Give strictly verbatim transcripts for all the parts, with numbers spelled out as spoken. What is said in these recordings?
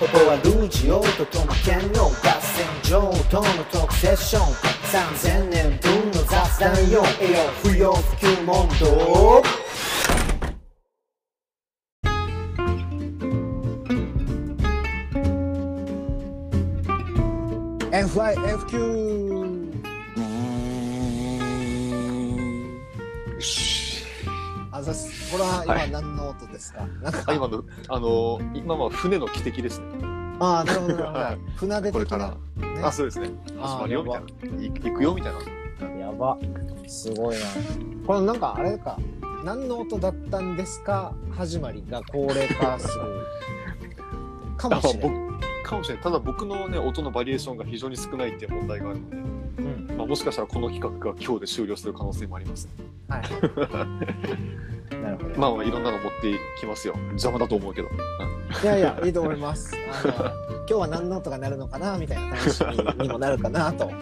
ここはルージオートとの兼用合戦場との特セッションさんぜんねんぶんの雑談用栄養不要不急問答。エフワイエフキュー あざす。これは今何の音ですか？はい、なんか今のあの今は船の汽笛ですね。ああなるほど、はい、船出てきた、ね、あそうですね。ああやば行くよみたいな。やばすごいな。これなんかあれか何の音だったんですか始まりが高齢化するかもしれない。かもしれない。ただ僕の、ね、音のバリエーションが非常に少ないっていう問題があるので、うんまあ、もしかしたらこの企画が今日で終了する可能性もあります、ねはい、なるほど。まあまあいろんなの持ってきますよ。邪魔だと思うけどいやいやいいと思います。あの今日は何の音が鳴るのかなみたいな楽しみにもなるかなと、はい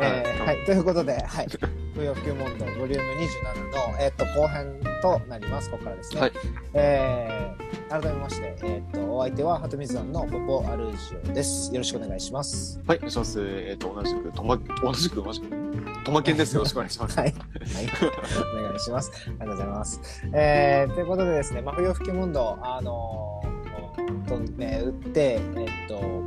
えーはい、ということで、はい、不要不急問答ボリュームにじゅうななの、えー、っと後編となります。ここからですね、はいえー、改めまして、えー、っとお相手は鳩水庵のポポアルジオです。よろしくお願いします。はい、お願いします。えー、っと同じくトマ同じく同じくトマケンです。よろしくお願いしますはい、はい、お願いします。ありがとうございます、えー、ということでですね、まあ、不要不急問答あのー、とね打ってえー、っと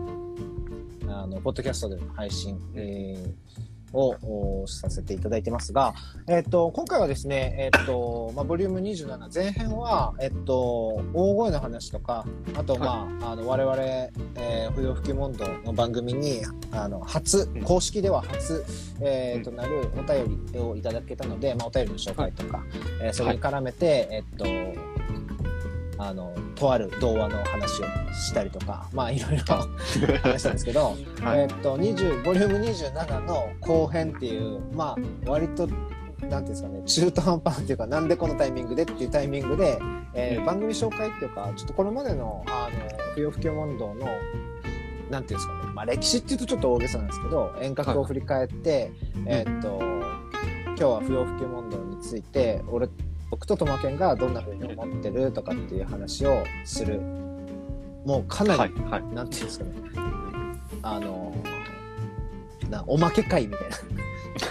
あのポッドキャストでの配信、えーをさせていただいてますが、えっと、今回はですね、えっとまあ、ボリュームにじゅうなな前編は、えっと、大声の話とかあと、まあはい、あの我々、えー、不要不急問答の番組にあの初公式では初、うんえー、となるお便りをいただけたので、まあ、お便りの紹介とか、はいえー、それに絡めて、はい、えっとあのとある童話の話をしたりとかまあいろいろ話したんですけど、はい、えー、っとにじゅうボリュームにじゅうななの後編っていうまあ割となんていうんですかね中途半端っていうかなんでこのタイミングでっていうタイミングで、えー、番組紹介っていうかちょっとこれまでのあの不要不急問答のなんていうんですかねまあ歴史っていうとちょっと大げさなんですけど遠隔を振り返って、はい、えー、っと今日は不要不急問答について俺僕とトマケンがどんな風に思ってるとかっていう話をするもうかなり、はいはい、なんていうんですかねあのなおまけ会みた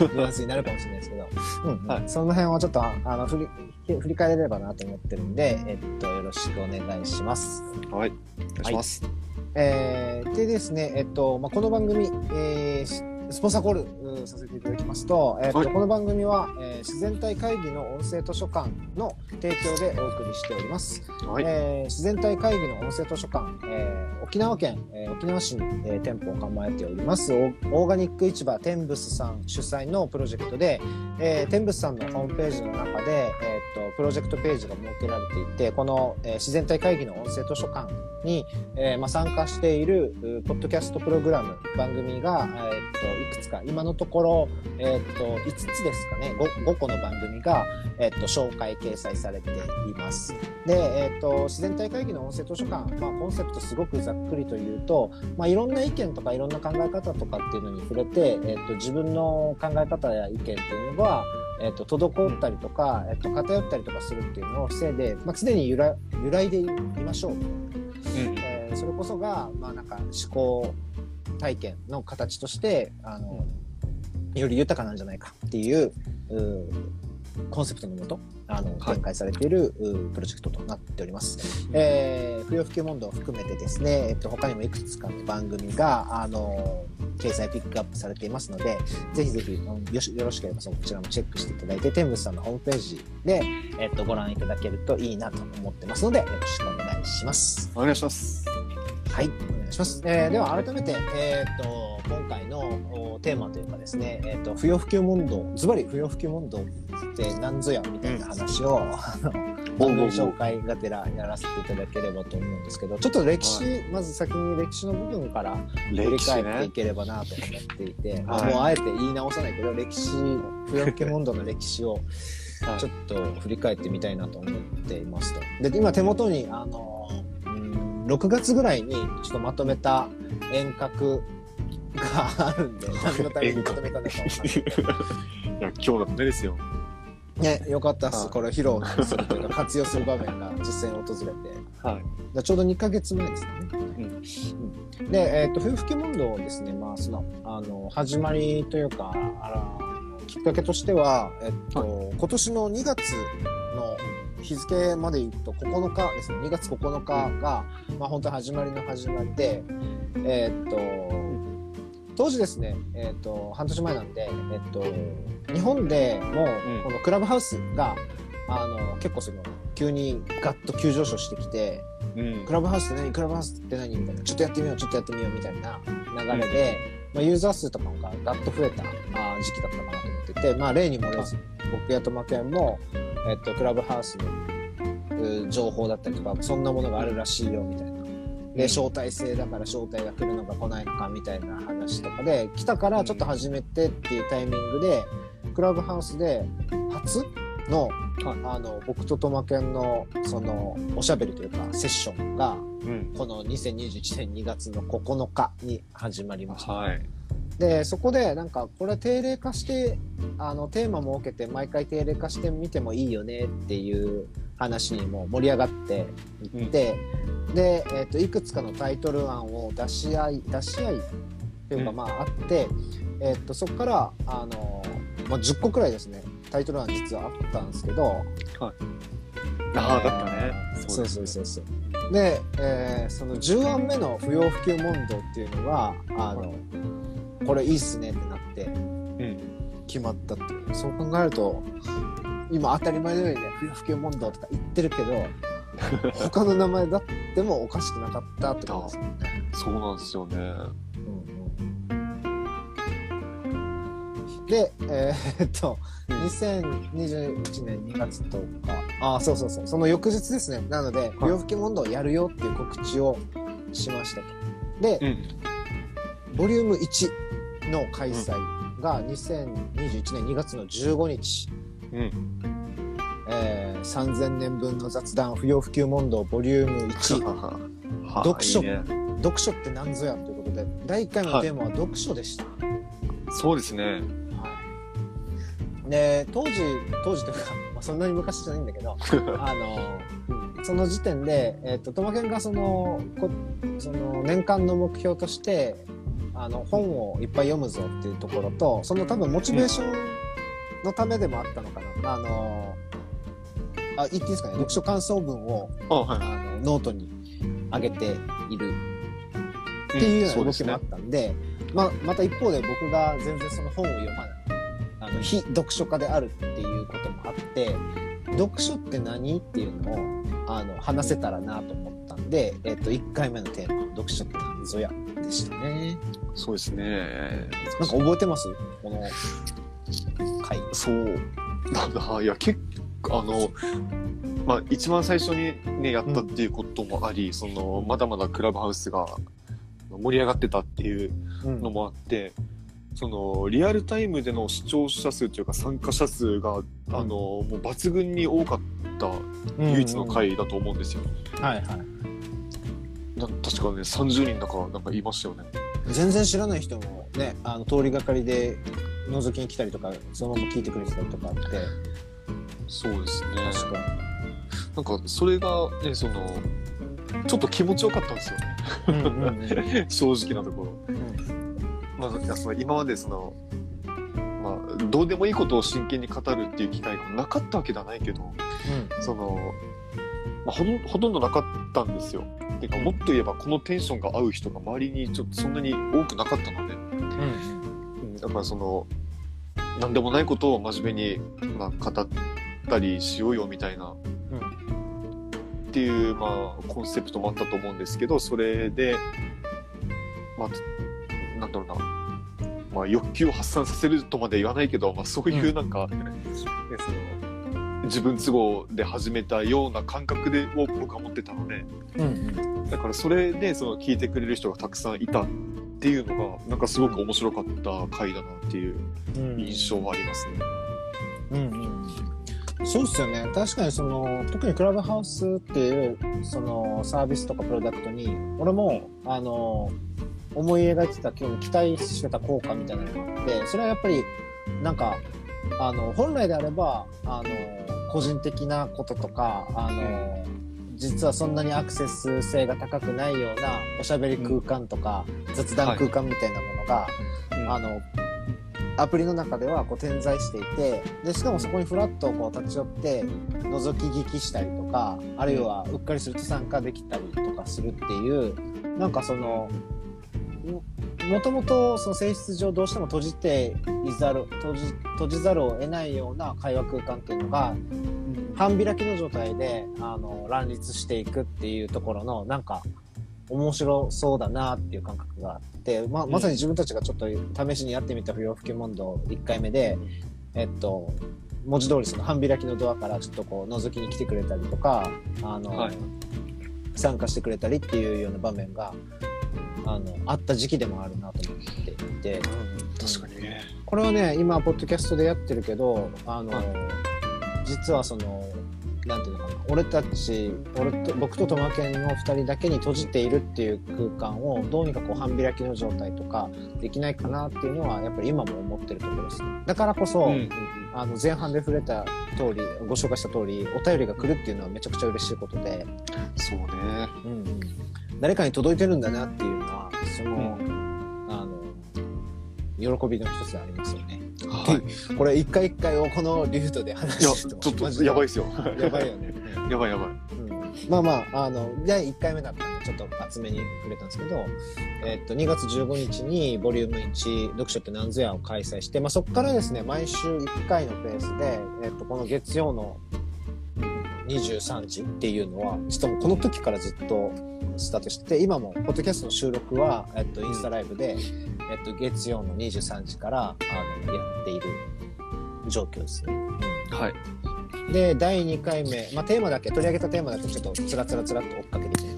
いなニュアンスになるかもしれないですけどうん、はい、その辺をちょっとあの振り、振り返れればなと思ってるんで、えっと、よろしくお願いします。はいお願いします、はいえー、でですね、えっとまあ、この番組、えースポンサーコールさせていただきますと、えーとはい、この番組は、えー、自然体会議の音声図書館の提供でお送りしております、はいえー、自然体会議の音声図書館、えー、沖縄県、えー、沖縄市に、えー、店舗を構えておりますオーガニック市場テンブスさん主催のプロジェクトで、えー、テンブスさんのホームページの中で、えーと、プロジェクトページが設けられていてこの、えー、自然体会議の音声図書館に、えーまあ、参加しているポッドキャストプログラム番組が、えーといくつか今のところ、えー、といつつですかね 5, 5個の番組が、えー、と紹介掲載されています。で、えー、と自然体会議の音声図書館、まあ、コンセプトすごくざっくりというと、まあ、いろんな意見とかいろんな考え方とかっていうのに触れて、えー、と自分の考え方や意見っていうのは、えー、と滞ったりとか、えー、と偏ったりとかするっていうのを防いで、まあ、常に揺 ら, 揺らいでいましょう、うんえー、それこそが、まあ、なんか思考体験の形としてあのより豊かなんじゃないかっていう、うコンセプトのもとあの展開されている、はい、プロジェクトとなっております、うんえー、不要不急問答を含めてですね、えっと、他にもいくつかの番組があの掲載ピックアップされていますのでぜひぜひよしよろしければそちらもチェックしていただいて天仏さんのホームページで、えっと、ご覧いただけるといいなと思ってますのでよろしくお願いします。お願いします。はいお願いします、えー、では改めて、えー、と今回のテーマというかですね、えー、と不要不急問答ズバリ不要不急問答って何ぞやみたいな話を、うん、番組紹介がてらやらせていただければと思うんですけどちょっと歴史、はい、まず先に歴史の部分から振り返っていければなと思っていて、ねまあ、もうあえて言い直さないけど歴史不要不急問答の歴史をちょっと振り返ってみたいなと思っていますと。で今手元にあのろくがつぐらいにちょっとまとめた遠隔があるんで何のためにまとめたのか分からないけどいや今日だとねですよね、よかったっす、はい、これを披露するというか活用する場面が実践訪れて、はい、ちょうどにかげつまえですね、うんうん、で、えー、とエフワイエフキュー問答をですね、まあ、そのあの始まりというかあらきっかけとしては、えーとはい、今年のにがつの日付まで言うとここのかですね、にがつここのかが、まあ、本当に始まりの始まりで、えー、っと当時ですね、えー、と半年前なんで、えー、と日本でもこのクラブハウスが、うん、あの結構その急にガッと急上昇してきて、うん、クラブハウスって何クラブハウスって何みたいな、ちょっとやってみようちょっとやってみようみたいな流れで、うんまあ、ユーザー数とかがガッと増えた時期だったかなと思ってて、まあ、例に漏れず僕やトマケンも、えー、とクラブハウスの情報だったりとかそんなものがあるらしいよみたいなで招待制だから招待が来るのか来ないのかみたいな話とかで来たからちょっと始めてっていうタイミングでクラブハウスで初 の,、はい、あの僕とトマケン の, そのおしゃべりというかセッションがこのにせんにじゅういちねんにがつのここのかに始まりました、はい、でそこでなんかこれ定例化してあのテーマ設けて毎回定例化してみてもいいよねっていう話にも盛り上がっていって、うん、で、えー、といくつかのタイトル案を出し合い出し合いというかまああって、うんえー、とそこから、あのーまあ、じゅっこくらいですねタイトル案実はあったんですけど、はい、長かったね、えー、そうそうそうそうで、えー、そのじゅうあんめの不要不急問答っていうのはあのこれいいっすねってなって決まったっていう、うん、そう考えると今当たり前のようにね不要不急問答とか言ってるけど他の名前だってもおかしくなかったってことですね。そうなんですよね、うんうん、でえー、っとにせんにじゅういちねんにがつとおかあそうそうそうその翌日ですねなので不要不急問答をやるよっていう告知をしましたとで、うん、ボリュームいちの開催がにせんにじゅういちねんにがつのじゅうごにちうんえー、さんぜんねんぶんの雑談不要不急問答ボリュームいち読書、いいね、読書って何ぞやということでだいいっかいのテーマは読書でした、はい、そうですね、はい、で当時当時というか、まあ、そんなに昔じゃないんだけどあの、うん、その時点で、えー、とトマケンがその、こ、その年間の目標としてあの本をいっぱい読むぞっていうところとその多分モチベーション、うんのためでもあったのかなあのー、あ言っていいですかね読書感想文をあ、はい、あのノートに上げているっていうような動きもあったんで、うんそうですね、ま, また一方で僕が全然その本を読まないあの非読書家であるっていうこともあって読書って何っていうのをあの話せたらなと思ったんで、えー、といっかいめのテーマ読書って何ぞやでしたね。そうですねなんか覚えてますこのはい、そうなんだいや結構あの、まあ、一番最初に、ね、やったっていうこともあり、うん、そのまだまだクラブハウスが盛り上がってたっていうのもあって、うん、そのリアルタイムでの視聴者数というか参加者数が、うん、あのもう抜群に多かった唯一の回だと思うんですよ、うんうんはいはい、確かねさんじゅうにんだからなんかいましたよね。全然知らない人もねあの通りがかりで覗きに来たりとかそのまま聞いてくれてたりとかあってそうですね確かなんかそれが、ね、そのちょっと気持ちよかったんですよね、うんうんうん、正直なところ、うんまあ、その今までその、まあ、どうでもいいことを真剣に語るっていう機会がなかったわけではないけど、うんそのまあ、ほ, ほとんどなかったんですよ。てかもっと言えばこのテンションが合う人が周りにちょっとそんなに多くなかったので、うんだからその何でもないことを真面目に、まあ、語ったりしようよみたいな、うん、っていう、まあ、コンセプトもあったと思うんですけどそれで、まあ、なんだろうな、まあ、欲求を発散させるとまで言わないけど、まあ、そういうなんか、うんね、その自分都合で始めたような感覚でを僕は持ってたので、うん、だからそれでその聞いてくれる人がたくさんいた。っていうのがなんかすごく面白かった回だなっていう印象はありますね、うんうん、そうですよね。確かにその特にクラブハウスっていうそのサービスとかプロダクトに俺もあの思い描いてた期待してた効果みたいなのがあってそれはやっぱりなんかあの本来であればあの個人的なこととかあの、うん、実はそんなにアクセス性が高くないようなおしゃべり空間とか、うん、雑談空間みたいなものが、はい、あのアプリの中ではこう点在していて、でしかもそこにフラッとこう立ち寄って覗き聞きしたりとか、あるいはうっかりすると参加できたりとかするっていう、なんかそのもともとその性質上どうしても閉じていざる閉じ、閉じざるを得ないような会話空間っていうのが半開きの状態であの乱立していくっていうところのなんか面白そうだなっていう感覚があって、まあ、まさに自分たちがちょっと試しにやってみた不要不急問答いっかいめで、えっと、文字通りその半開きのドアからちょっとこう覗きに来てくれたりとかあの、はい、参加してくれたりっていうような場面が あの、あった時期でもあるなと思っていて、うん、確かにね、これはね今ポッドキャストでやってるけどあの、はい、実はそのなんていうのかな、俺たち俺と僕とトマケンのふたりだけに閉じているっていう空間をどうにかこう半開きの状態とかできないかなっていうのはやっぱり今も思ってるところですね。だからこそ、うん、あの前半で触れた通りご紹介した通りお便りが来るっていうのはめちゃくちゃ嬉しいことで、そうね、うんうん、誰かに届いてるんだなっていうのはその、うん、あの喜びの一つでありますよね。はい、これ一回一回をこのリフトで話してもちょっとやばいですよ。やばいよね。やばいやばい、うん、まあまああのだいいっかいめだったんでちょっと厚めに触れたんですけど、えー、っとにがつじゅうごにちにボリュームいち読書ってなんぞやを開催して、まあ、そこからですね毎週いっかいのペースで、えー、っとこの月曜のにじゅうさんじっていうのはちょっともうこの時からずっとスタートして今もポッドキャストの収録は、えっと、インスタライブで、えっと、月曜のにじゅうさんじからあのやっている状況ですね、うん、はい。でだいにかいめ、まあ、テーマだけ取り上げたテーマだけちょっとつらつらつらっと追っかけてね、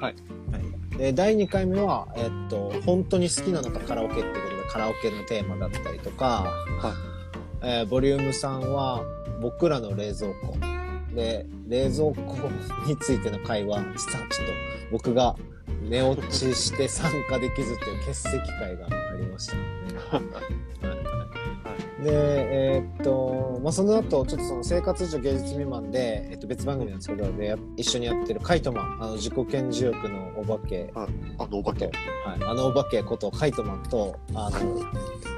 はい、はい、でだいにかいめは、えっと、本当に好きなのかカラオケってことでカラオケのテーマだったりとか、はい、えー、ボリュームさんは僕らの冷蔵庫で冷蔵庫についての会話、実はちょっと僕が寝落ちして参加できずという欠席会がありましたので、で、えーっとまあ、その後ちょっとその生活上芸術未満で、えっと、別番組なんですけどで一緒にやってるカイトマン、あの自己顕示欲のお化け、あのお化け、はい、あのお化けことカイトマンとあの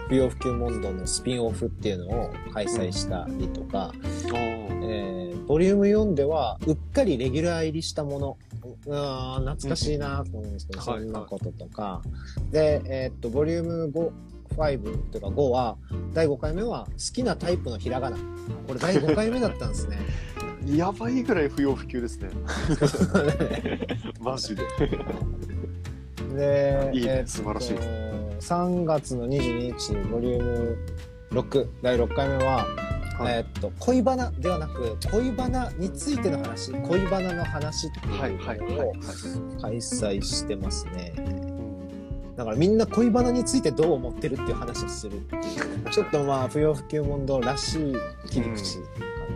不要不急問答のスピンオフっていうのを開催したりとか、うん、えー、ボリュームよんではうっかりレギュラー入りしたもの、あ懐かしいなと思うんですけど、うん、そんなこととか、はいはい、で、えー、っとボリュームご、ごとかごはだいごかいめは好きなタイプのひらがな、これだいごかいめだったんですね。やばいぐらい不要不急ですね。マジで。でいいね、えー、素晴らしいですね。さんがつのにじゅうににちボリュームろくだいろっかいめは、はい、えー、っと恋バナではなく恋バナについての話、恋バナの話っていうのを開催してますね。だからみんな恋バナについてどう思ってるっていう話をするっていうちょっとまあ不要不急問答らしい切り口か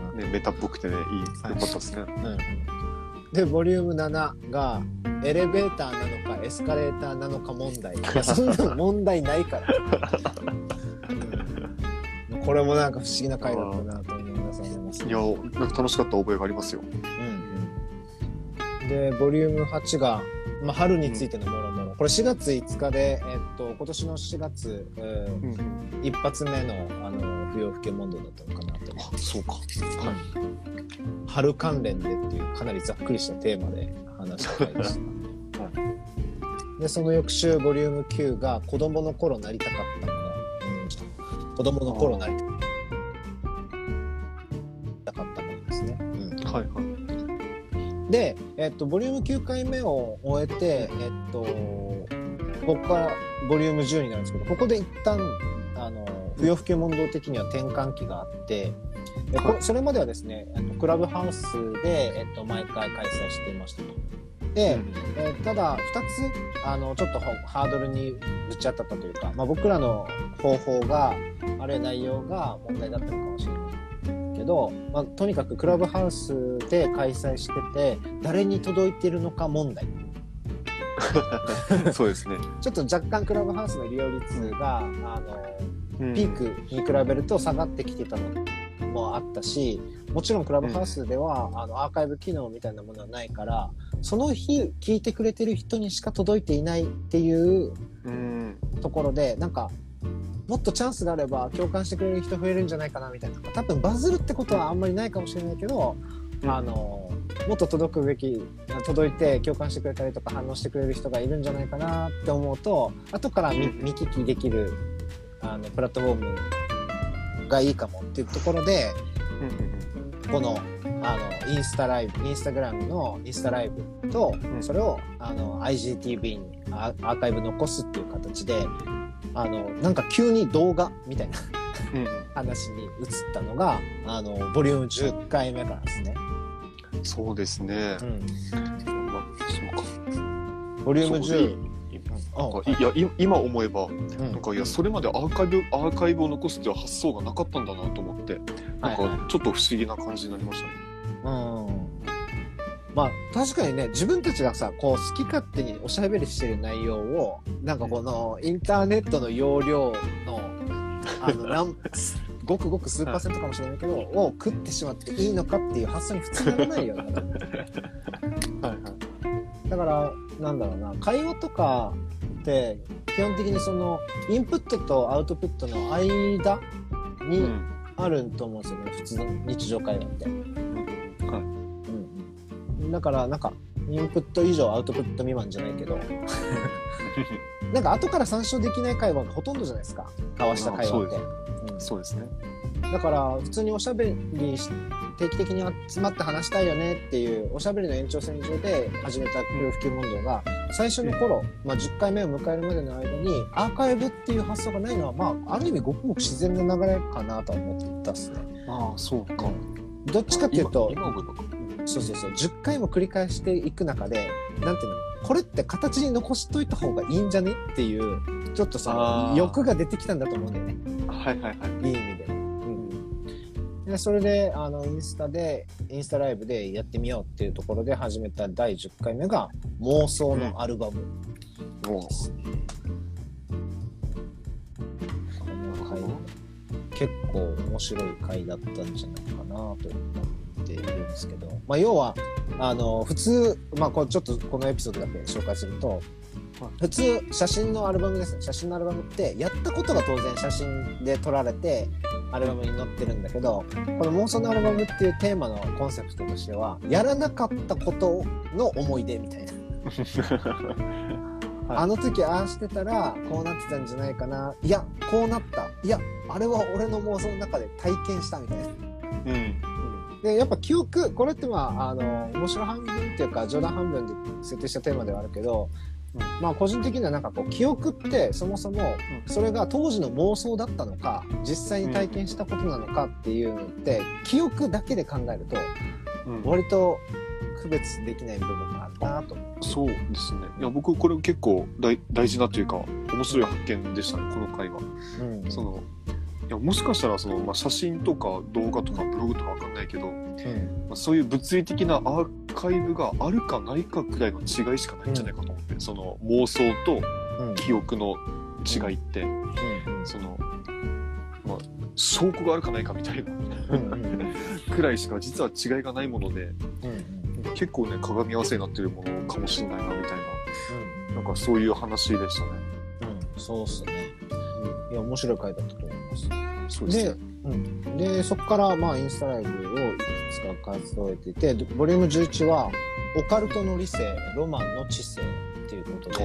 な、うんね、メタっぽくてねいいですね、よかったですね、うん、でボリュームなながエレベーターなのかエスカレーターなのか問題、いやそんなの問題ないから、うん、これもなんか不思議な回だったなと思います、ね、いやなんか楽しかった覚えがありますよ、うん、でボリュームはちが、まあ、春についてのもろもろ、これしがついつかで、えっと、今年のしがつ、えーうん、一発目の、あの不要不急問題だったのかなと。あ、そうか、うん、春関連でっていうかなりざっくりしたテーマで話した回でした。でその翌週ボリュームきゅうが子供の頃なりたかったもの、うん、子供の頃なりたかったものですね、うん、はいはい。で、えっと、ボリュームきゅうかいめを終えて、えっと、ここからボリュームじゅうになるんですけど、ここで一旦あの不要不急問答的には転換期があって、はい、それまではですねクラブハウスで、えっと、毎回開催していましたと。で、えー、ただふたつあのちょっとハードルにぶち当たったというか、まあ、僕らの方法があるいは内容が問題だったのかもしれないけど、まあ、とにかくクラブハウスで開催してて誰に届いてるのか問題そうですねちょっと若干クラブハウスの利用率があのピークに比べると下がってきてたのもあったし、もちろんクラブハウスでは、うん、あのアーカイブ機能みたいなものはないから、その日聞いてくれてる人にしか届いていないっていうところで、うん、なんかもっとチャンスがあれば共感してくれる人増えるんじゃないかなみたいな、多分バズるってことはあんまりないかもしれないけど、うん、あのもっと届くべき、届いて共感してくれたりとか反応してくれる人がいるんじゃないかなって思うと、後から見、見聞きできるあのプラットフォームがいいかもっていうところで、うん、この、 あのインスタライブ、インスタグラムのインスタライブと、うん、それをあの アイジーティーブイ にアーカイブ残すっていう形で、あのなんか急に動画みたいな話に移ったのが、あのボリュームじゅっかいめからですね。そうですね、うん、まそうかボリュームじゅう、いやい今思えば、うん、なんかいやそれまでアーカイブアーカイブを残すっていう発想がなかったんだなと思って、なんかちょっと不思議な感じになりましたね。はいはい、うん、まあ確かにね、自分たちがさこう好き勝手におしゃべりしてる内容を、なんかこのインターネットの容量のあの何ごくごく数パーセントかもしれないけど、はい、を食ってしまっていいのかっていう発想に普通ならないよね。はいはい、だからなんだろうな、会話とかって基本的にそのインプットとアウトプットの間にあると思うんですよね、うん、普通の日常会話みたいな、はい、うん、だからなんかインプット以上アウトプット未満じゃないけどなんか後から参照できない会話がほとんどじゃないですか、交わした会話って。そうですね、だから普通におしゃべりし定期的に集まって話したいよねっていうおしゃべりの延長線上で始めたエフワイエフキュー問答が、最初の頃、まあ、じゅっかいめを迎えるまでの間にアーカイブっていう発想がないのは、まあ、ある意味ごくごく自然な流れかなと思ってたっすね。ああそうか、どっちかっていうと、そうそうそう、じゅっかいも繰り返していく中で、なんていうの、これって形に残しといた方がいいんじゃねっていう、ちょっとさ欲が出てきたんだと思うんだよね。はいはいはい、いい意味で。でそれであのインスタでインスタライブでやってみようっていうところで始めただいじゅっかいめが妄想のアルバムです、うん、この回結構面白い回だったんじゃないかなと思っているんですけど、まあ、要はあの普通、まあ、こうちょっとこのエピソードだけ紹介すると、普通写真のアルバムですね。写真のアルバムってやったことが当然写真で撮られてアルバムに載ってるんだけど、この妄想のアルバムっていうテーマのコンセプトとしては、やらなかったことの思い出みたいなあの時ああしてたらこうなってたんじゃないかな、いやこうなった、いやあれは俺の妄想の中で体験したみたいな、うん、でやっぱ記憶、これってまああの面白半分っていうか冗談半分で設定したテーマではあるけど、まあ個人的にはなんかこう記憶ってそもそもそれが当時の妄想だったのか実際に体験したことなのかっていうのって、記憶だけで考えると割と区別できない部分があるなと思って、うん、そうですね。いや僕これ結構 大, 大事なというか面白い発見でしたね、この回は、うん、そのいやもしかしたらその、まあ、写真とか動画とかブログとか分かんないけど、うんまあ、そういう物理的なアーカイブがあるかないかくらいの違いしかないんじゃないかと思って、うん、その妄想と記憶の違いって、うんうん、その、まあ、証拠があるかないかみたいなくらいしか実は違いがないもので、うんうん、結構ね鏡み合わせになってるものかもしれないなみたいな、うん、なんかそういう話でしたね、うん、そうっすね。いや面白い回だったと思います。そうですね、で、うん、でそこからまあインスタライブをいくつか数えていて、ボリュームじゅういちはオカルトの理性、ロマンの知性っていうことで、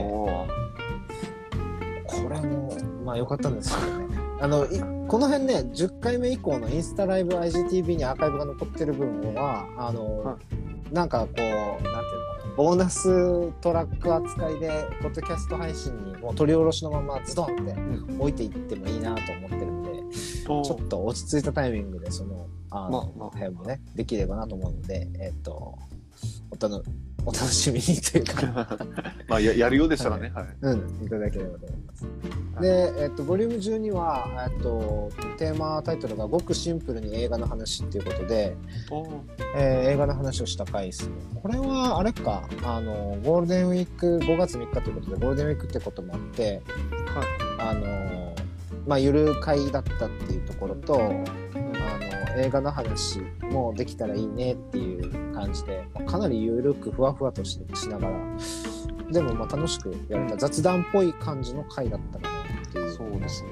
これもまあ良かったんですけどねあのこの辺ねじゅっかいめ以降のインスタライブ アイジーティーブイ にアーカイブが残ってる分はあの、はい、なんかこうなんていうのかな、ボーナストラック扱いでポッドキャスト配信にもう取り下ろしのままズドンって置いていってもいいなと思ってるんで、うん、ちょっと落ち着いたタイミングでそのあの辺もねできればなと思うので、えっとおたのお楽しみにというかまあ や, やるようでしたらね、はい、うん、いただければと思います。で、えっと、ボリュームじゅうには、えっと、テーマタイトルがごくシンプルに映画の話っていうことで、えー、映画の話をした回ですね。これはあれか、あのゴールデンウィークごがつみっかということでゴールデンウィークってこともあって、はい、あのまあ、ゆる会だったっていうところと、あの映画の話もできたらいいねっていう感じで、まあ、かなりゆるくふわふわと し, しながらでもまあ楽しくやれた雑談っぽい感じの回だったかなっていう。そうですね、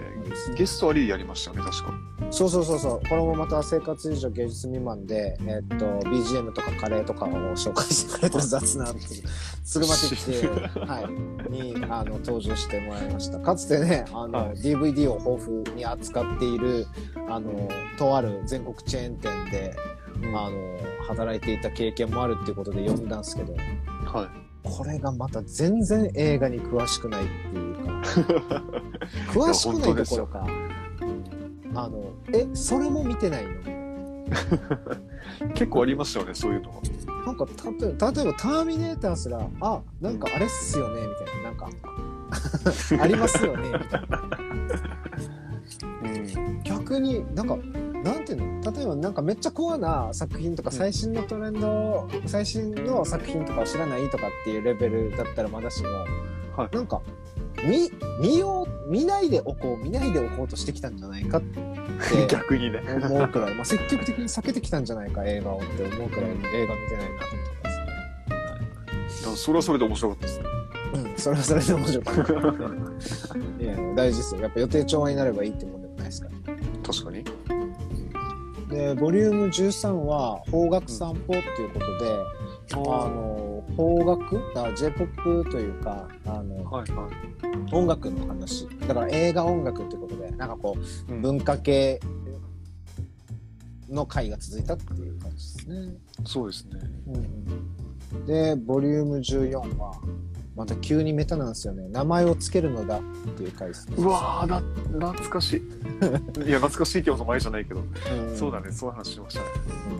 ゲストはリーやりましたよね、確か。そうそうそうそう、これもまた生活以上芸術未満で、えー、っと ビージーエム とかカレーとかを紹介してくれた雑なすぐまてきて、はい、にあの登場してもらいました。かつてね、あの、はい、ディーブイディー を豊富に扱っているあのとある全国チェーン店で、うん、あの働いていた経験もあるっていうことで呼んだんですけど、はい、これがまた全然映画に詳しくないっていうか詳しくないどころかあのえそれも見てないの結構ありますよね、そういうのは。なんかたと例えば「ターミネーター」すら「あなんかあれっすよね」みたいな「なんかありますよね」みたいなうん、逆になんかなんていうの、例えばなんかめっちゃコアな作品とか最新のトレンド、うん、最新の作品とかを知らないとかっていうレベルだったらまだしも、はい、なんか見、見よう、見ないでおこう見ないでおこうとしてきたんじゃないかって逆にね思うくらい、まあ、積極的に避けてきたんじゃないか映画をって思うくらいの映画見てないなと思ってますね、はい、それはそれで面白かったですね。うん、それはそれで面白かったいや大事ですよ、やっぱ予定調和になればいいってもんでもないですから、ね、確かに。でボリュームじゅうさんは邦楽散歩っていうことで、うん、あの邦楽だ J-ポップ というかあの、はいはい、音楽の話だから映画音楽っていうことでなんかこう、うん、文化系の回が続いたっていう感じですね。そうですね、うん、でボリュームじゅうよんはまた急にメタなんですよね。名前をつけるのだっていう回数。うわーな懐かしいいや懐かしいってこと前じゃないけどうそうだね、そういう話しましたね、う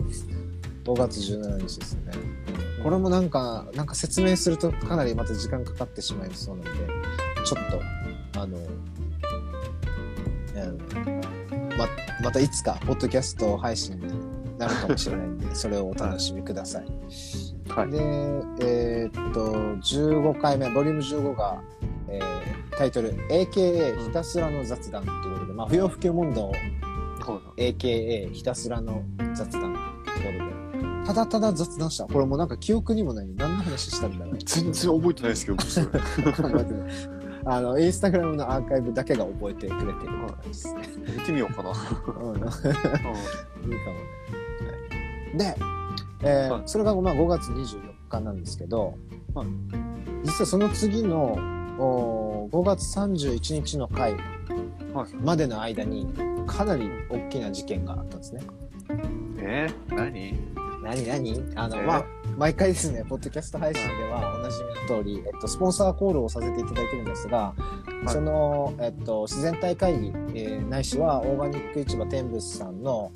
ん、ごがつじゅうしちにちですね、うん、これもなんかなんか説明するとかなりまた時間かかってしまいそうなのでちょっとあの、うん、ま, またいつかポッドキャスト配信になるかもしれないんでそれをお楽しみくださいはい、でえー、っとじゅうごかいめボリュームじゅうごが、えー、タイトル エーケーエー ひたすらの雑談ということで、まあ、不要不急問答 エーケーエー ひたすらの雑談ということでただただ雑談した。これもなんか記憶にもない何の話したんだろう全然覚えてないですけどあのインスタグラムのアーカイブだけが覚えてくれてるからですね見てみようかな、うん、いいかも。でえーはい、それがまあごがつにじゅうよっかなんですけど、はい、実はその次のごがつさんじゅういちにちの回までの間にかなり大きな事件があったんですね。えー、何？何何？あの、えーまあ、毎回ですねポッドキャスト配信ではおなじみの通り、えっと、スポンサーコールをさせていただいてるんですが、はい、その、えっと、自然体会議、えー、ないしはオーガニック市場天仏さんの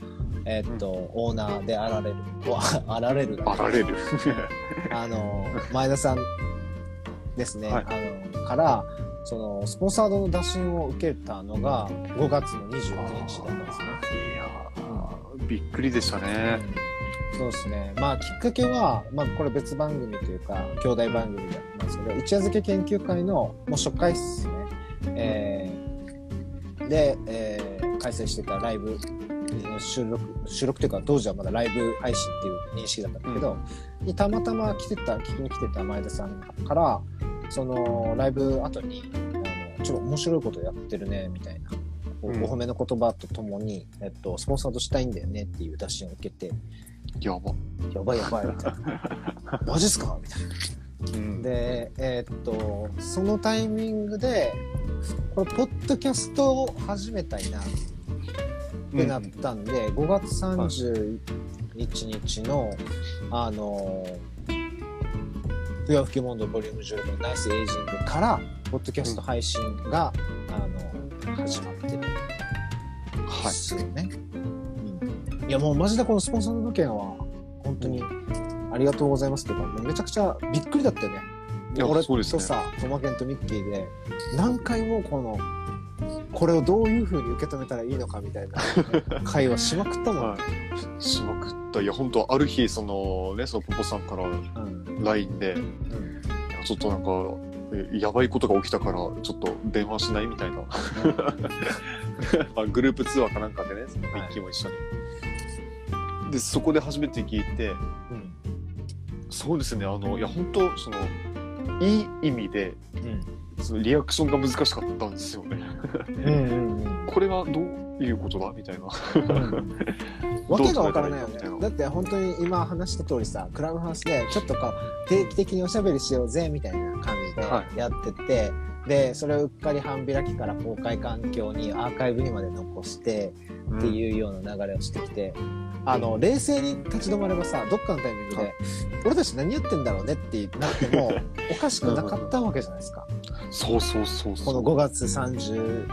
えー、っと、うん、オーナーであられるあられるあられるあの前田さんですね、はい、あのからそのスポンサードの打診を受けたのがごがつのにじゅうくにちだったんですね。いや、うん、びっくりでしたね、うん、そうですね。まあきっかけは、まあ、これ別番組というか兄弟番組だったんですけど、一夜漬け研究会のもう初回ですね、うんえー、で、えー、開催してたライブ収録収録というか当時はまだライブ配信っていう認識だったんだけど、うん、たまたま来てた聞きに来てた前田さんからそのライブ後にあのちょっと面白いことやってるねみたいなお、うん、褒めの言葉とともに、えっと、スポンサードしたいんだよねっていう打診を受けてやばやばいやばいみたいなマジっすかみたいな、うん、でえー、っとそのタイミングでこれポッドキャストを始めたいなってなったんで、うん、ごがつさんじゅういちにちの、はい、あのー、不要不急問答ボリュームじゅうごナイスエイジングからポッドキャスト配信が、うん、あの始まってるんですよね、はいうん、いやもうマジでこのスポンサーの件は本当にありがとうございますけど、もうめちゃくちゃびっくりだったよね。俺とさ、トマケンとミッキーで何回もこのこれをどういう風に受け止めたらいいのかみたいな会話しまくったもん、ねはい、しまくった。いや本当ある日そのねそのポポさんから ライン で、うんうん、ちょっとなんかやばいことが起きたからちょっと電話しないみたいな、まあグループ通話かなんかでね、そのミッキーも一緒に、はい、でそこで初めて聞いて、うん、そうですね、あのいや本当そのいい意味で、うん、そのリアクションが難しかったんですよね。うんうん、うん、これはどういうことだみたいな、うん、わけがわからないよね。だって本当に今話した通りさ、クラブハウスでちょっとか定期的におしゃべりしようぜみたいな感じでやってて、はい、でそれをうっかり半開きから公開環境にアーカイブにまで残してっていうような流れをしてきて、うん、あの冷静に立ち止まればさ、どっかのタイミングで俺たち何やってんだろうねってなってもおかしくなかったわけじゃないですか。うん、そうそうそうそう、このごがつさんじゅう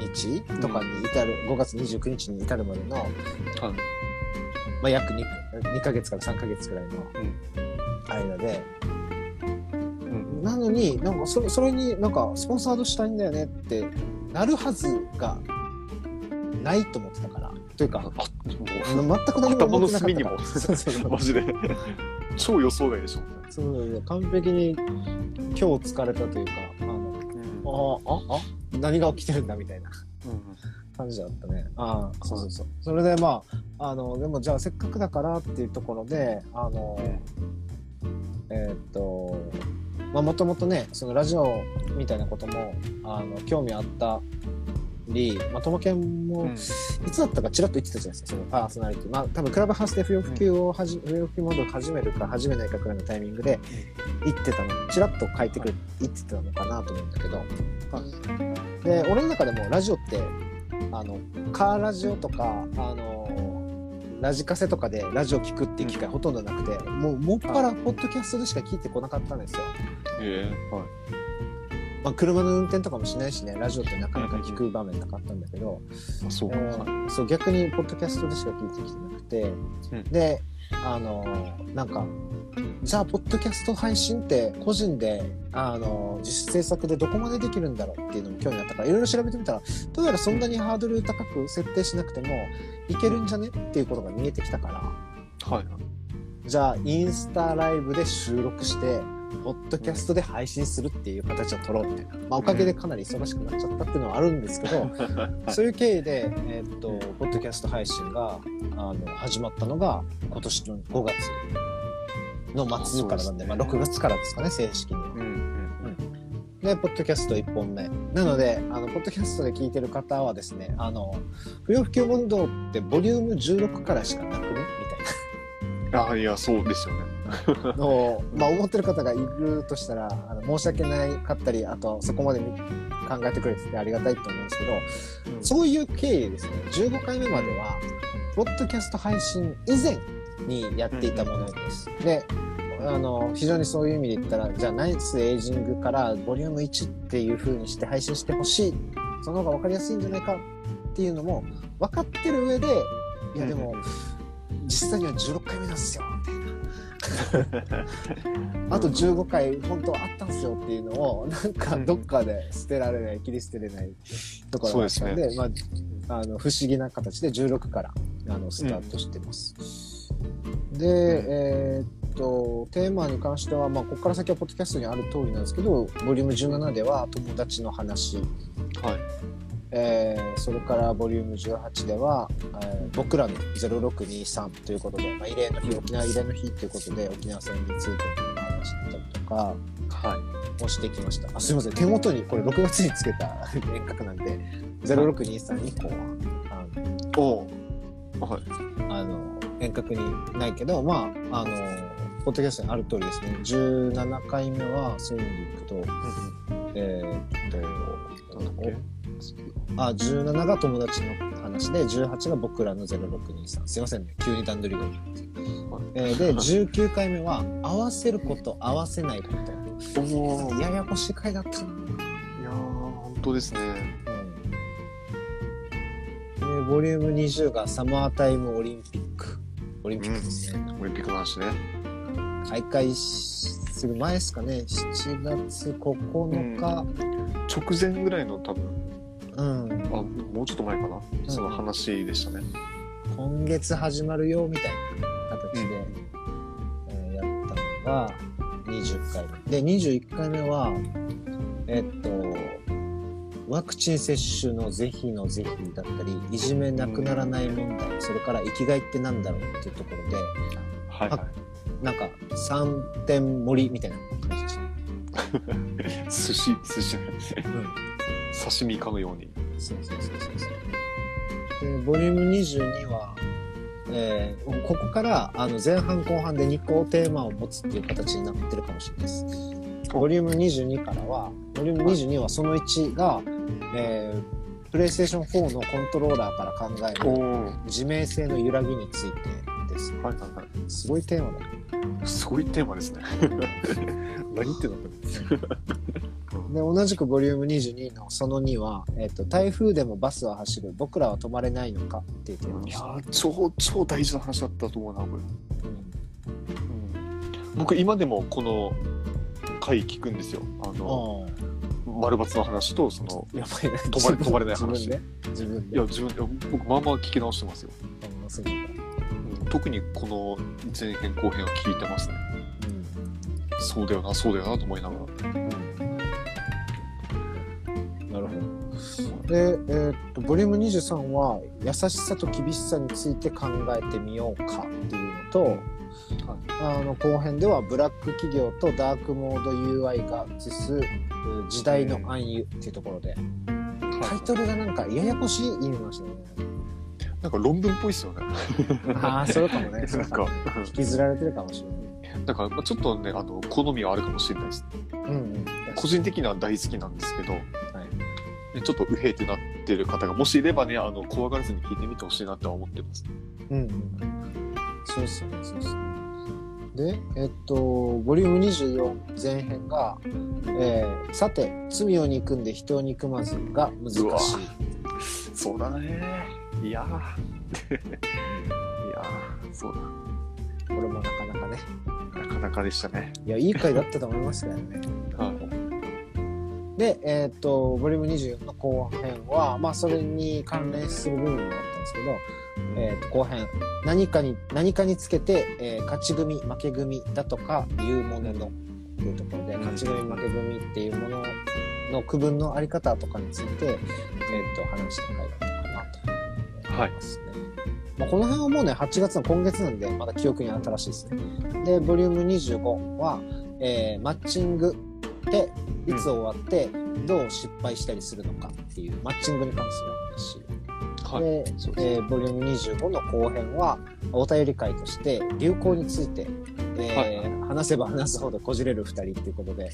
にちとかに至る、うん、ごがつにじゅうくにちに至るまでの、うん、まあ、約 2, 2ヶ月からさんかげつくらいの間で、うんなのになんか そ, それになんかスポンサードしたいんだよねってなるはずがないと思ってたからというか、全く何も思ってなかったから、頭の隅にもマジで超予想外でしょ。そうだね、完璧に今日疲れたというか、あの、うん、あああ何が起きてるんだみたいな感じだったね。ああそうそうそう、それでまあ、あのでもじゃあせっかくだからっていうところで、あの、うん、えー、っともともとね、そのラジオみたいなこともあの興味あったり、まあ、トモケンもいつだったかちらっと言ってたじゃないですか、うん、そのパーソナリティ、まあ多分クラブハウスで不要不急をはじ、うん、不要不急モードを始めるか始めないかくらいのタイミングで言ってたの、ちらっと書いてくる言ってたのかなと思うんだけど、はい、で俺の中でもラジオってあのカーラジオとかあのラジカセとかでラジオ聞くっていう機会ほとんどなくて、うん、もうもっぱらポッドキャストでしか聞いてこなかったんですよ。えー、はい、まあ、車の運転とかもしないしね、ラジオってなかなか聞く場面なかったんだけど、うん、そうか、えー、そう逆にポッドキャストでしか聞いてきてなくて、うん、であのなんかじゃあポッドキャスト配信って個人であの自主制作でどこまでできるんだろうっていうのも興味あったから、いろいろ調べてみたらどうやらそんなにハードル高く設定しなくてもいけるんじゃねっていうことが見えてきたから、はい、じゃあインスタライブで収録してポッドキャストで配信するっていう形を取ろうみたいな、まあ、おかげでかなり忙しくなっちゃったっていうのはあるんですけど、うん、そういう経緯で、えーっと、ポッドキャスト配信があの始まったのが今年のごがつの末からなんで、あ、そうですね。まあ、ろくがつからですかね、正式には、うんうんうん、でポッドキャストいっぽんめなので、あのポッドキャストで聞いてる方はですね、あの不要不急問答ってボリュームじゅうろくからしかなくねみたいなあ、いやそうですよねのまあ、思ってる方がいるとしたらあの申し訳ないかったり、あとそこまで考えてくれててありがたいと思うんですけど、うん、そういう経緯でですね、じゅうごかいめまではポッドキャスト配信以前にやっていたものです、うん、であの非常にそういう意味で言ったら、じゃあナイスエイジングからボリュームいちっていう風にして配信してほしい、その方が分かりやすいんじゃないかっていうのも分かってる上で、いやでも、うん、実際にはじゅうろっかいめなんですよみたいなあとじゅうごかい本当はあったんすよっていうのをなんかどっかで捨てられない、切り捨てれないところだったの で, で、ね、まあ、あの不思議な形でじゅうろくからあのスタートしてます。うん、で、えー、っとテーマに関しては、まあ、ここから先はポッドキャストにある通りなんですけど、ボリュームじゅうななでは友達の話、はい、えー、それからボリュームじゅうはちでは、えー、僕らのゼロろくにさんということで、まあ、慰霊の日、沖縄慰霊の日ということで沖縄戦についての話だったりとか、はい、をしてきました。あ、すいません、手元にこれろくがつにつけた遠隔なんでゼロろくにさん以降はあの、お、はい、あの遠隔にないけど、まああのポッドキャストにある通りですね、じゅうななかいめはそういうのでいくと、えー、っとなんだっけ、あ、じゅうななが友達の話で、じゅうはちが僕らのゼロろくにさん、すいませんね、急に段取りが、えー、でじゅうきゅうかいめは合わせること合わせないこと、おややこしい回だったな。いや本当ですね、うん、でボリュームにじゅうがサマータイムオリンピック、オリンピックですね、うん、オリンピックの話ね、開会する前ですかね、しちがつここのか、うん、直前ぐらいの多分、うん、あ、もうちょっと前かな、うん、その話でしたね。今月始まるよみたいな形で、うん、えー、やったのがにじゅっかいめで、にじゅういっかいめはえっとワク是非接種の是非の是非だったり、いじめなくならない問題、それから生きがいってなんだろうっていうところで、はいはい、なんかさんてん盛りみたいな感じ寿司寿司、うん、刺身かのように。そうそうそうそう。でボリュームにじゅうには、えー、ここからあの前半後半でにこテーマを持つっていう形になってるかもしれないです。ボリュームにじゅうにからは、ボリュームにじゅうにはそのいちが、えー、PlayStation フォーのコントローラーから考える自明性の揺らぎについてです、ね。はいはいはい、すごいテーマだね。すごいテーマですね。何言ってなったの。で同じくボリュームにじゅうにのそのには、えーと、台風でもバスは走る、僕らは止まれないのかっていうテーマです。いや超超大事な話だったと思うなこれ、うんうん。僕今でもこの回聞くんですよ。あの丸抜の話とそのやばい、ね、止まれ止まれない話。自分で。いや自分で僕まあまあ聞き直してますよ。あ、そうなんだ。特にこの前編後編は聞いてますね、うん、そうだよなそうだよなと思いながら、うん、なるほど。で、えー、っとボリュームにじゅうさんは優しさと厳しさについて考えてみようかっていうのと、はい、あの後編ではブラック企業とダークモード ユーアイ が映す時代の暗喩っていうところで、はい、タイトルがなんかややこしい言いましたね。なんか論文っぽいですよね。ああ、そうかもね。なんか引きずられてるかもしれない。だからちょっとね、あの好みはあるかもしれないです。うんうん、個人的には大好きなんですけど、はい、ちょっとうへーってなってる方がもしいればね、あの怖がらずに聞いてみてほしいなって思ってます。うんうん。そうですね、そうですね。で、えっとボリュームにじゅうよん前編が、えー、さて罪を憎んで人を憎まずが難しい。そうだね。いやーいやーそうだ。これもなかなかね、なかなかでしたね。いやいい回だったと思いますけどね。はい。で、えっとボリュームにじゅうよんの後編はまあそれに関連する部分だったんですけど、えっと後編何かに何かにつけて、えー、勝ち組負け組だとかいうもののっていうところで、勝ち組負け組っていうものの区分のあり方とかについてえっと話した回だった。はいですね。まあ、この辺はもうねはちがつの今月なんでまだ記憶に新しいですね。でボリュームにじゅうごは、えー、マッチングでいつ終わってどう失敗したりするのかっていうマッチングに関する話、はい。で、えー、ボリュームにじゅうごの後編はお便り会として流行について、えーはいはい、話せば話すほどこじれるふたりっていうことで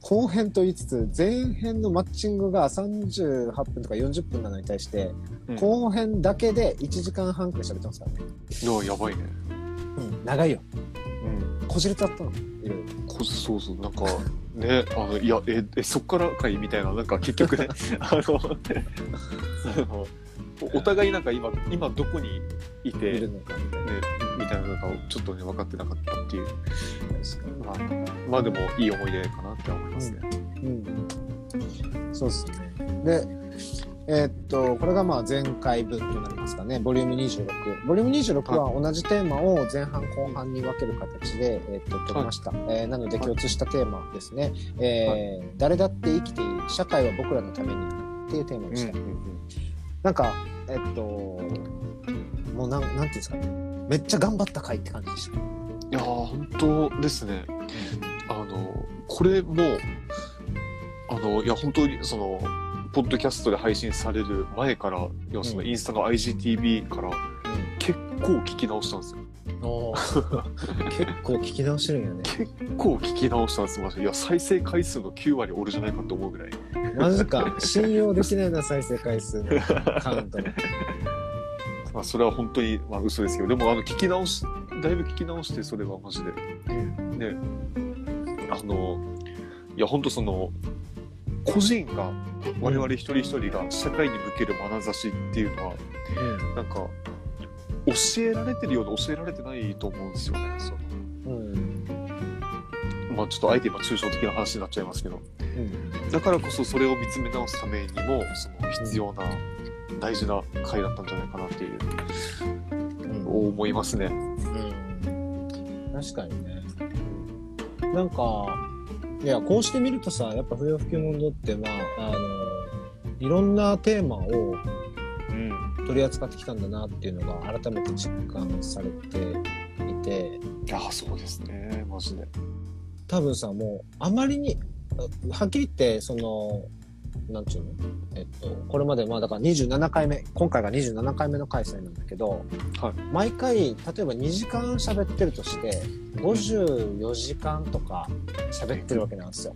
後編と言いつつ前編のマッチングがさんじゅうはっぷんとかよんじゅっぷんなのに対して、うん、後編だけでいちじかんはんくらい喋ってますからね。いややばいね、うん、長いよ、うん、こじれちゃったのいろいろこそうそうなんかねあのいやええそっからかいみたいななんか結局ねあのお互いなんか今今どこにいているのかみたいな、ね、みたいなのがちょっとね分かってなかったっていう、まあ、まあでもいい思い出かなって思いますね。うんうん、そうですね。で、えー、っとこれがまあ前回分となりますかね。ボリュームにじゅうろく、ボリュームにじゅうろくは同じテーマを前半後半に分ける形で、えー、っと取りました。はい。えー、なので共通したテーマですね。はい。えー、誰だって生きている、社会は僕らのためにっていうテーマでした。うんうんうん、なんかえー、っと。もうなん、なんていうんですかね、めっちゃ頑張った回って感じでした。いやー本当ですね。あのこれもあのいや本当にそのポッドキャストで配信される前から、うん、いやそのインスタの アイジーティービー から、うん、結構聞き直したんですよ。結構聞き直してるんよね。結構聞き直したんですマジで。いや再生回数のきゅうわりおるじゃないかと思うぐらい。マジか信用できないな再生回数のカウントの。まあ、それは本当に、まあ、嘘ですけど、でもあの聞き直しだいぶ聞き直してそれはマジで、ね、あのいや本当その個人が我々一人一人が社会に向ける眼差しっていうのは、うん、なんか教えられてるようで教えられてないと思うんですよね。その、うん、まあちょっとあえて今抽象的な話になっちゃいますけど、うん、だからこそそれを見つめ直すためにもその必要な、うん大事な回だったんじゃないかなっていう、うん、思いますね、うん、確かにね。なんかいやこうして見るとさ、やっぱ不要不急問答って、まあ、あのいろんなテーマを取り扱ってきたんだなっていうのが改めて実感されていて、ああそうですね、マジで多分さ、もうあまりにはっきり言って、そのなんていうの、えっと、これまでまあだからにじゅうななかいめ、今回がにじゅうななかいめの開催なんだけど、はい、毎回例えばにじかん喋ってるとしてごじゅうよじかんとか喋ってるわけなんですよ。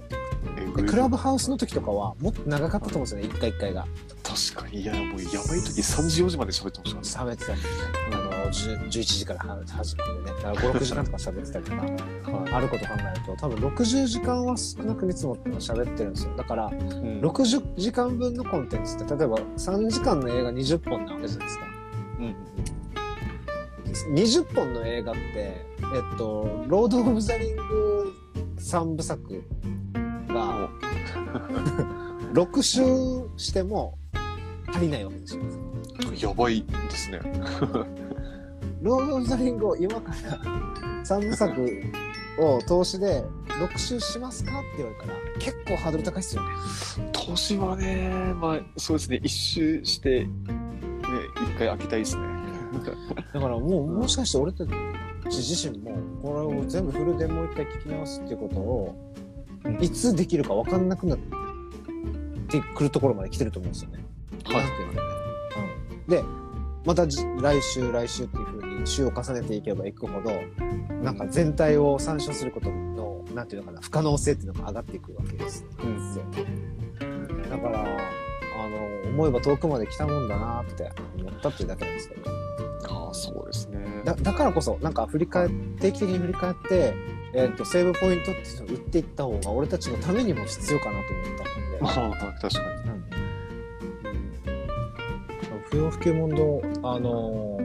でクラブハウスの時とかはもっと長かったと思うんですよね、いっかいいっかいが。確かに、いやもうやばい時さんじよじまで喋ってましたね。喋ってたり、あのじゅういちじから始まるんでね、ごろくじかんとか喋ってたりとかあること考えると、多分ろくじゅうじかんは少なく見積もって喋ってるんですよ。だから、うん、ろくじゅうじかんぶんのコンテンツって例えばさんじかんの映画にじゅっぽんなわけじゃないですか、うん、にじゅっぽんの映画って、えっと、ロード・オブ・ザ・リングさんぶさくがろく周しても足りないわけですよ。やばいですね。ロード・オブ・ザ・リングを今からさんぶさくを投資でろく周しますかって言われたら結構ハードル高いっすよね。投資はね、まあそうですね、いち周して、ね、いっかい開けたいですね。だからもうもしかして俺たち自身もこれを全部フルでもういっかい聞き直すっていうことをいつできるか分かんなくなってくるところまで来てると思うんですよね。はい、うん、でまた来週来週っていう風に週を重ねていけばいくほど、なんか全体を参照することのなんていうのかな、不可能性っていうのが上がっていくわけです、ね、うん、だからあの思えば遠くまで来たもんだなって思ったっていうだけなんですけど、ね、ああそうですね。 だ, だからこそなんか振り返定期的に振り返って、えー、とセーブポイントっていうのを打っていった方が俺たちのためにも必要かなと思ったので、まあ確かに、うん、不要不急問答、あの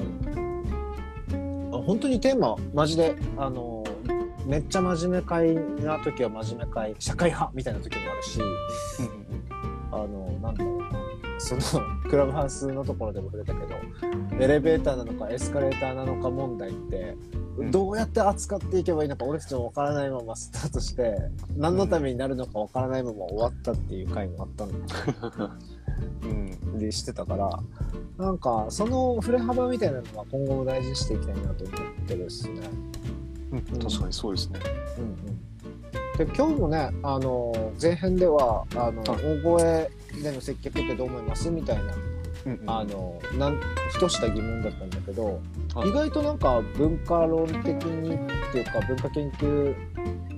ー、あ本当にテーママジで、あのー、めっちゃ真面目会な時は真面目会、社会派みたいな時もあるし、あのー、なんだろうな、そのクラブハウスのところでも触れたけど、エレベーターなのかエスカレーターなのか問題ってどうやって扱っていけばいいのか、うん、俺たちも分からないままスタートして何のためになるのか分からないまま終わったっていう回もあったのでうん、でしてたから、なんかその振れ幅みたいなのは今後も大事にしていきたいなと思ってるっすね、うん、確かにそうですね、うんうん、で今日もね、あの前編ではあの大声での接客ってどう思いますみたいな、うんうん、あのなんふとした疑問だったんだけど、はい、意外となんか文化論的にっていうか文化研究っ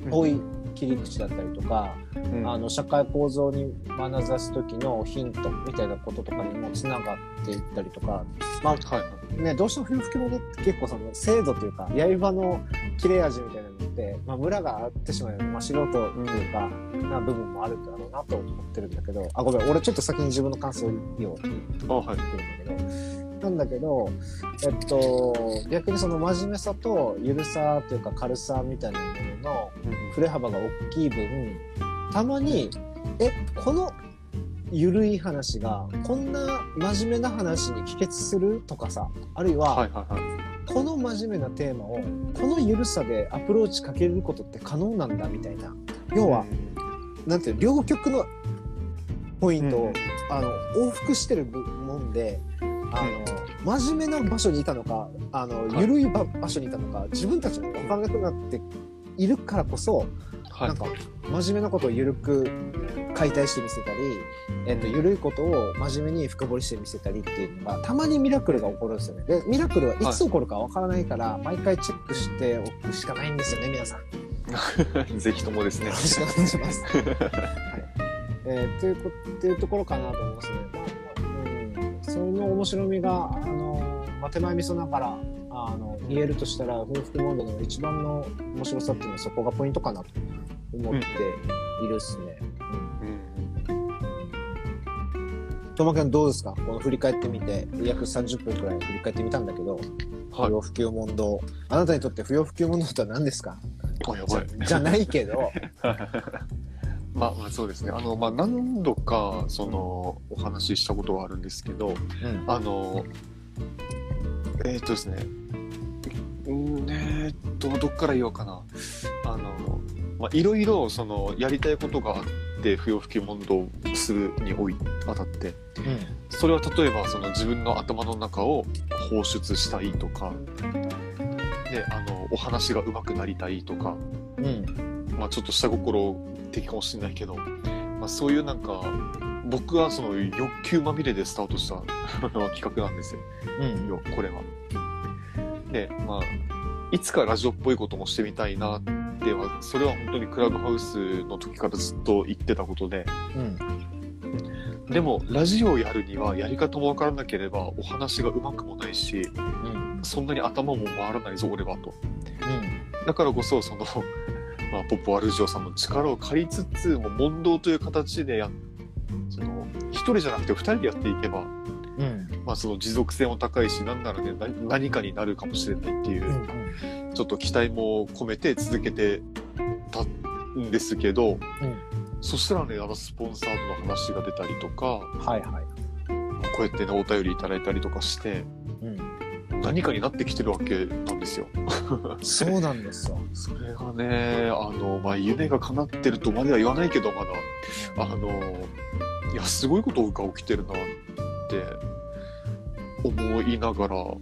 ぽい切り口だったりとか、うん、あの社会構造に眼差す時のヒントみたいなこととかにもつながっていったりとか、まあはいね、どうしても不要不急問答って結構その制度というか刃の切れ味みたいなのって、まあ、ムラがあってしまうような、まあ、素人というか、うん、な部分もあるんだろうなと思ってるんだけど、あごめん俺ちょっと先に自分の感想を言おうって言ってるんだけど、はい、なんだけど、えっと、逆にその真面目さと緩さというか軽さみたいなものの振れ幅が大きい分、たまにえこのゆるい話がこんな真面目な話に帰結するとかさ、あるいは、はいはいはい、この真面目なテーマをこのゆるさでアプローチかけることって可能なんだみたいな、要はなんていう両極のポイントを、うん、あの往復してるもんで、あの真面目な場所にいたのか、あのゆるい場所にいたのか自分たちも分からなくなっているからこそ、はい、なんか真面目なことを緩く解体して見せたり、えっと、緩いことを真面目に深掘りして見せたりっていうのがたまにミラクルが起こるんですよね。でミラクルはいつ起こるかわからないから、はい、毎回チェックしておくしかないんですよね皆さん。ぜひともですね、よろしくお願いします、はいえー、というこというところかなと思いますね、うん、その面白みがあの、まあ、手前味噌ながらあの言えるとしたら、不要不急問答の一番の面白さっていうのはそこがポイントかなと思っているっすね。トマケンどうですか、この振り返ってみて、約さんじゅっぷんくらい振り返ってみたんだけど、はい、不要不急問答、あなたにとって不要不急問答とは何ですか？あ、やばい。じゃ、じゃないけどまあ、まあそうですね、あの、まあ、何度かその、うん、お話ししたことはあるんですけど、うん、あの、うん、えーっとですね、うん、えーっとどっから言おうかな、あのいろいろそのやりたいことがあって不要不急問答をするにおいあたって、うん、それは例えばその自分の頭の中を放出したいとかで、あのお話が上手くなりたいとか、うんまあ、ちょっと下心的かもしれないけど、まあ、そういうなんか僕はその欲求まみれでスタートした企画なんですよ、うん、よこれは。で、まあ、いつかラジオっぽいこともしてみたいなっては、それは本当にクラブハウスの時からずっと言ってたことで、うん、でもラジオをやるにはやり方もわからなければお話がうまくもないし、うん、そんなに頭も回らないぞ俺はと、うん、だからこそその、まあ、ポポアルジオさんの力を借りつつも問答という形でやってそのひとりじゃなくてふたりでやっていけば、うんまあ、その持続性も高いし何ならね 何, 何かになるかもしれないっていう、うんうん、ちょっと期待も込めて続けてたんですけど、うん、そしたらねあのスポンサーとの話が出たりとか、はいはい、こうやってねお便りいただいたりとかして、うん、何かになってきてるわけなんですよそうなんですよ。それがねあの、まあ、夢が叶ってるとまでは言わないけどまだあのいやすごいことが起きてるなって思いながらやっ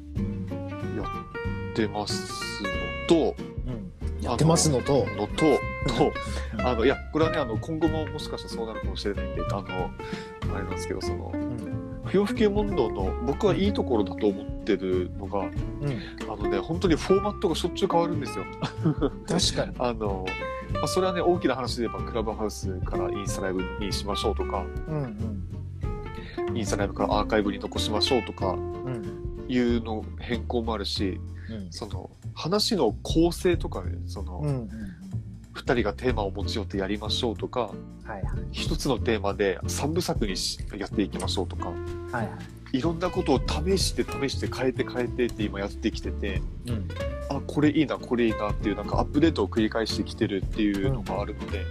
てますのと、うん、やってますのとのととあのいやこれはねあの今後ももしかしたらそうなるかもしれないんであのあれなんですけどその、うん、不要不急問答の僕はいいところだと思ってるのが、うん、あのね本当にフォーマットがしょっちゅう変わるんですよ確かにあのまあ、それはね大きな話で言えばクラブハウスからインスタライブにしましょうとか、うんうん、インスタライブからアーカイブに残しましょうとかいうの変更もあるし、うん、その話の構成とか、ね、その、うんうん、ふたりがテーマを持ち寄ってやりましょうとか、はいはい、ひとつのテーマでさんぶ作にしやっていきましょうとか、はいはい、いろんなことを試して試して変えて変えてって今やってきてて、うんあこれいいなこれいいなっていうなんかアップデートを繰り返してきてるっていうのがあるので、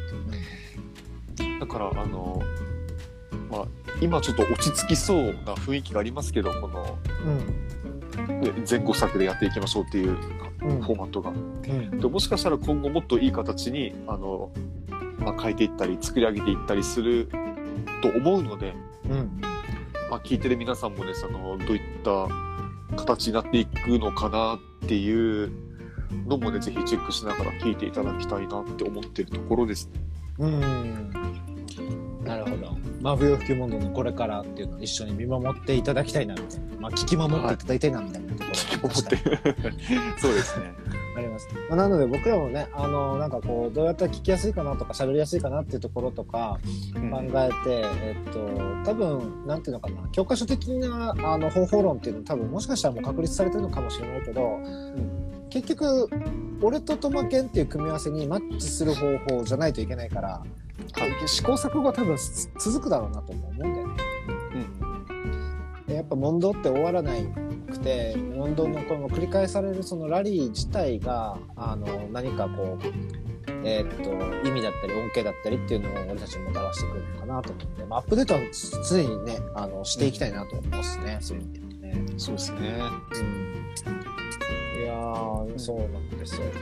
うん、だからあの、まあ、今ちょっと落ち着きそうな雰囲気がありますけどこの、うん、前後策でやっていきましょうっていうフォーマットが、うんうん、でもしかしたら今後もっといい形にあの、まあ、変えていったり作り上げていったりすると思うので、うんまあ、聞いてる皆さんもねそのどういった形になっていくのかなってっていうのもねぜひチェックしながら聞いていただきたいなって思ってるところですね。うんなるほど、まあ、不要不急問答のこれからっていうのを一緒に見守っていただきたいなみたいな、まあ、聞き守っていただきたいなみたいなところを、はい、聞き守ってそうですねあります、まあ、なので僕らもねあのなんかこうどうやったら聞きやすいかなとか喋りやすいかなっていうところとか考えて、うん、えっと多分なんていうのかな教科書的なあの方法論っていうの多分もしかしたらもう確立されてるのかもしれないけど、うん、結局俺とトマケンっていう組み合わせにマッチする方法じゃないといけないから、はい、試行錯誤が多分続くだろうなと思うんだよね、うん、でやっぱ問答って終わらないで問答のこの繰り返されるそのラリー自体があの何かこう、えー、と意味だったり恩恵だったりっていうのを俺たちにもたらしてくれるのかなと思って、まあ、アップデートは常にねあのしていきたいなと思いますね、うん、そういう意味でね。そうですね、うん、いやーそうなんですよ、ね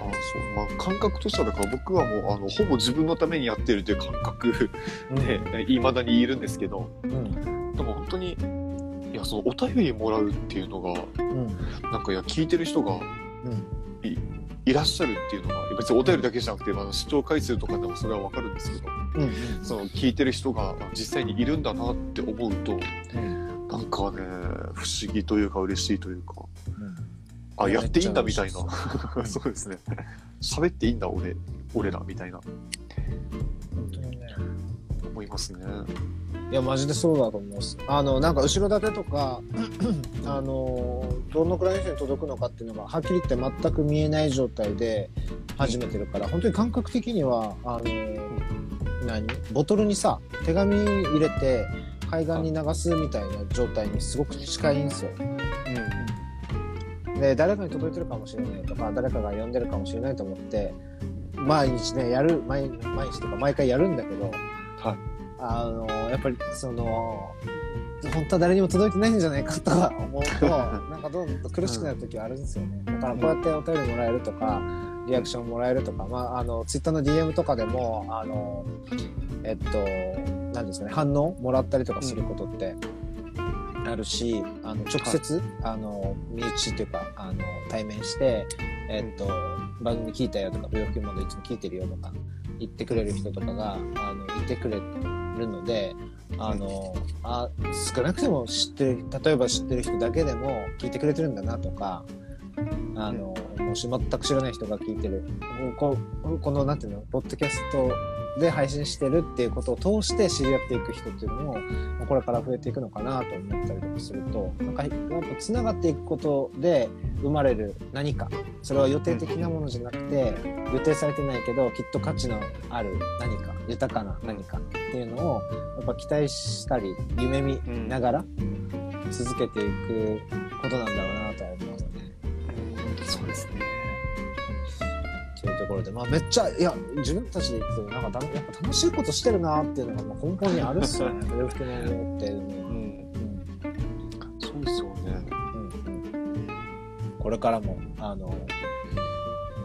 あそうまあ、感覚としてはだから僕はもうあのほぼ自分のためにやってるという感覚でいま、うん、だにいるんですけど、うん、でも本当にいやそのお便りもらうっていうのが、うん、なんかいや聞いてる人が い,、うん、いらっしゃるっていうのが別にお便りだけじゃなくて、まあ、視聴回数とかでもそれは分かるんですけど、うん、その聞いてる人が実際にいるんだなって思うと、うん、なんかね不思議というか嬉しいというか、うん、あやっていいんだみたいなそうですね喋っていいんだ俺俺らみたいな本当にね思いますね。いやマジでそうだと思います。あのなんか後ろ盾とかあのどのくらいの人に届くのかっていうのがはっきり言って全く見えない状態で始めてるから、うん、本当に感覚的にはあの、うん、何ボトルにさ手紙入れて海岸に流すみたいな状態にすごく近いんですよ、うん、で誰かに届いてるかもしれないとか誰かが呼んでるかもしれないと思って毎日ねやる 毎, 毎日とか毎回やるんだけど、はいあのやっぱりその本当は誰にも届いてないんじゃないかとか思うとなんかどんどん苦しくなる時はあるんですよね。だからこうやってお便りもらえるとかリアクションもらえるとか、まあ、あのツイッターの ディーエム とかでもあの、えっと、なんですかね、反応もらったりとかすることってあるし、うん、あの直接、はい、あの身内というかあの対面して、えっとうん、番組聞いたよとかエフワイエフキュー問題いつも聞いてるよとか言ってくれる人とかがあのいてくれるので、あのあ少なくとも知ってる、例えば知ってる人だけでも聞いてくれてるんだなとか、あのもし全く知らない人が聞いてる、このなんていうのポッドキャストで配信してるっていうことを通して知り合っていく人っていうのもこれから増えていくのかなと思ったりとかすると、なんかつながっていくことで生まれる何か、それは予定的なものじゃなくて予定されてないけどきっと価値のある何か、豊かな何かっていうのをやっぱ期待したり夢見ながら続けていくことなんだろうなとは思いますね。そうですね。というところで、まあ、めっちゃいや自分たちで言ってなんかやっぱ楽しいことしてるなっていうのがもう根本にあるっすよね。洋服のよって、うんうん、そうですよね、うん。これからもあの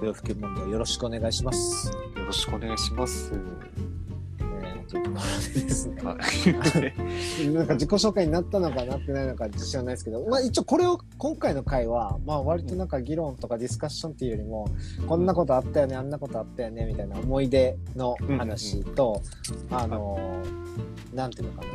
洋服問題よろしくお願いします。よろしくお願いします。というところでですね。なんか自己紹介になったのかなってないのか自信はないですけど、まあ、一応これを今回の回は、まあ、割となんか議論とかディスカッションっていうよりも、うん、こんなことあったよねあんなことあったよねみたいな思い出の話と、うんうん、あのなんていうのかな、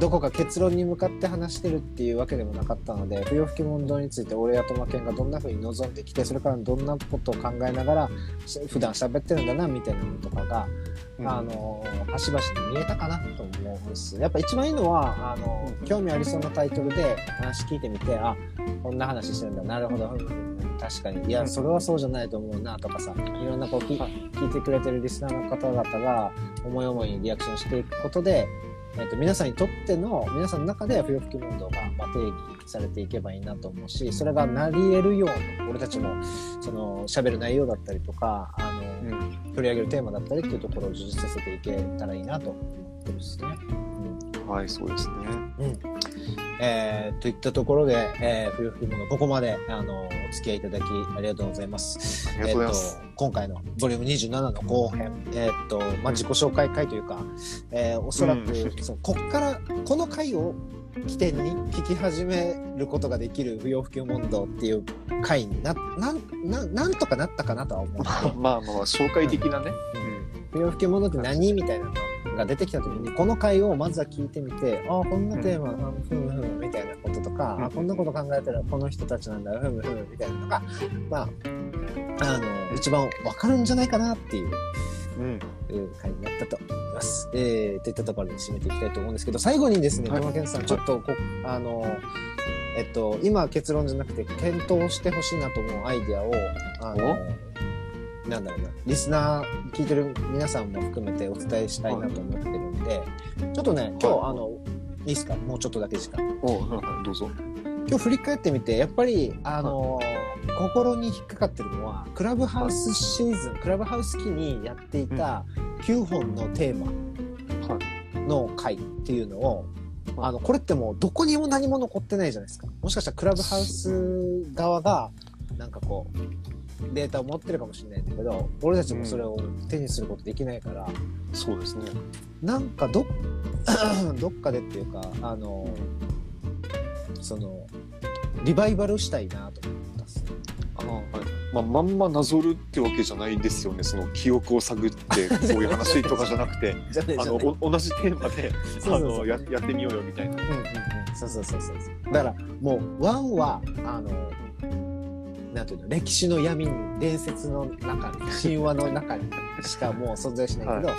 どこか結論に向かって話してるっていうわけでもなかったので、不要不急問題について俺やトマケンがどんな風に臨んできて、それからどんなことを考えながら普段喋ってるんだなみたいなのとかが、うん、あの端々に見えたかなと思うんです。やっぱ一番いいのはあの、うん、興味ありそうなタイトルで話聞いてみて、あ、こんな話してるんだ、なるほど、確かに、いやそれはそうじゃないと思うなとかさ、いろんなこうき聞いてくれてるリスナーの方々が思い思いにリアクションしていくことで、えっと、皆さんにとっての皆さんの中で不要不急問答がまあ定義されていけばいいなと思うし、それがなり得るように俺たちもその喋る内容だったりとか、あの、うん、取り上げるテーマだったりっていうところを充実させていけたらいいなと思ってますね、うん、はい、そうですね、うんえー、といったところで、えー、不要不急問答ここまであのお付き合いいただきありがとうございます。ありがとうございます、えー、と今回のボリュームにじゅうななの後編、えーとまあ、自己紹介回というか、えー、おそらく、うん、そのこっからこの回を起点に聞き始めることができる不要不急問答っていう回に な, な, な, なんとかなったかなとは思う。まあまあ紹介的なね、うんうん、不要不急問答って何みたいなのが出てきた時にこの回をまずは聞いてみて、ああこんなテーマ、うん、ふむふむみたいなこととか、うん、あこんなこと考えたらこの人たちなんだふむふむみたいなのが、まあ、あの一番分かるんじゃないかなっていう、うん、回になったと思います、えー、といったところで締めていきたいと思うんですけど、最後にですね、山健さんちょっとこ、あのえっと今結論じゃなくて検討してほしいなと思うアイデアを、あのなんだろうな、リスナー聞いてる皆さんも含めてお伝えしたいなと思ってるんで、ちょっとね今日あのいいですか、もうちょっとだけ時間、どうぞ。今日振り返ってみてやっぱりあの、はい、心に引っかかってるのはクラブハウスシーズン、クラブハウス期にやっていたきゅうほんのテーマの回っていうのを、あのこれってもうどこにも何も残ってないじゃないですか。もしかしたらクラブハウス側がなんかこうデータを持ってるかもしれないんだけど、俺たちもそれを手にすることできないから、うん、そうですね、なんか ど, どっかでっていうか、あのそのリバイバルしたいなと思ったっす、ね。あはいまあ、まんまなぞるってわけじゃないんですよね。その記憶を探ってそういう話とかじゃなくてあの同じテーマでそうそうそうあの や, やってみようよみたいな。そうそうそうそう。だからもうワンはあのなんていうの、歴史の闇に、伝説の中に、神話の中にしかもう存在しないけど、はい、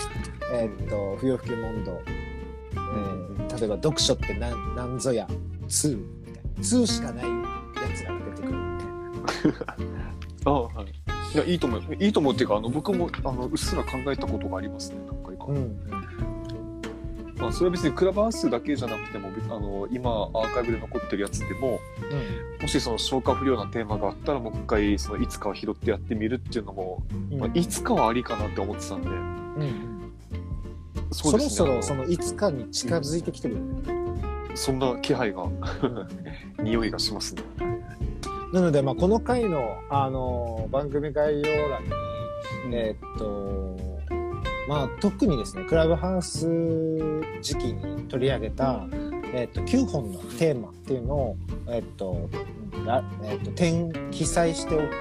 えー、っと不要不急問答、えー、例えば読書ってなんなんぞやに。にしかないやつらが出てくるみたいなあ、はい、いやいいと思う、いいと思うっていうか、あの僕もあのうっすら考えたことがありますね、何回か、うんうんまあ、それは別にクラブハウスだけじゃなくても、あの今アーカイブで残ってるやつでも、うん、もしその消化不良なテーマがあったらもう一回そのいつかは拾ってやってみるっていうのも、うんまあ、いつかはありかなって思ってたんで、うん、そうですね、そろそろそのいつかに近づいてきてるよね、うんそんな気配が匂いがしますね。なので、まあ、この回の、あのー、番組概要欄にえーっとまあ、特にですねクラブハウス時期に取り上げた、えーっときゅうほんのテーマっていうのを、えーっとえーっと点記載しておくので、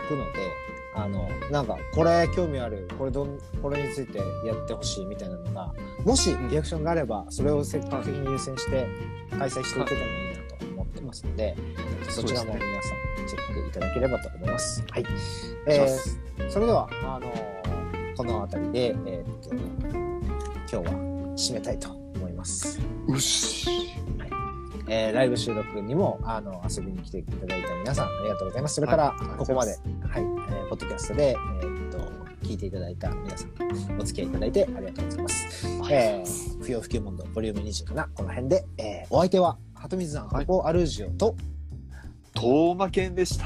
あのなんかこれ興味ある、これどんこれについてやってほしいみたいなのがもしリアクションがあれば、それを積極的に優先して開催していけたらいいなと思ってますので、そちらも皆さんチェックいただければと思います。はい。えー、それではあのー、この辺りで、えーっと今日は締めたいと思います。うっし。はい。えー、ライブ収録にもあの遊びに来ていただいた皆さんありがとうございます。それから、はい、ここまではい、えー、ポッドキャストで、えーっと聞いていただいた皆さんお付き合いいただいてありがとうございます。えー、不要不急問答ボリュームにじゅうななこの辺で、えー、お相手は鳩水さん、はい、ここアルージオと東馬健でした。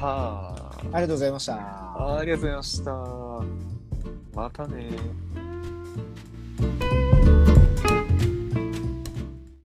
ありがとうございました。ありがとうございました。またね。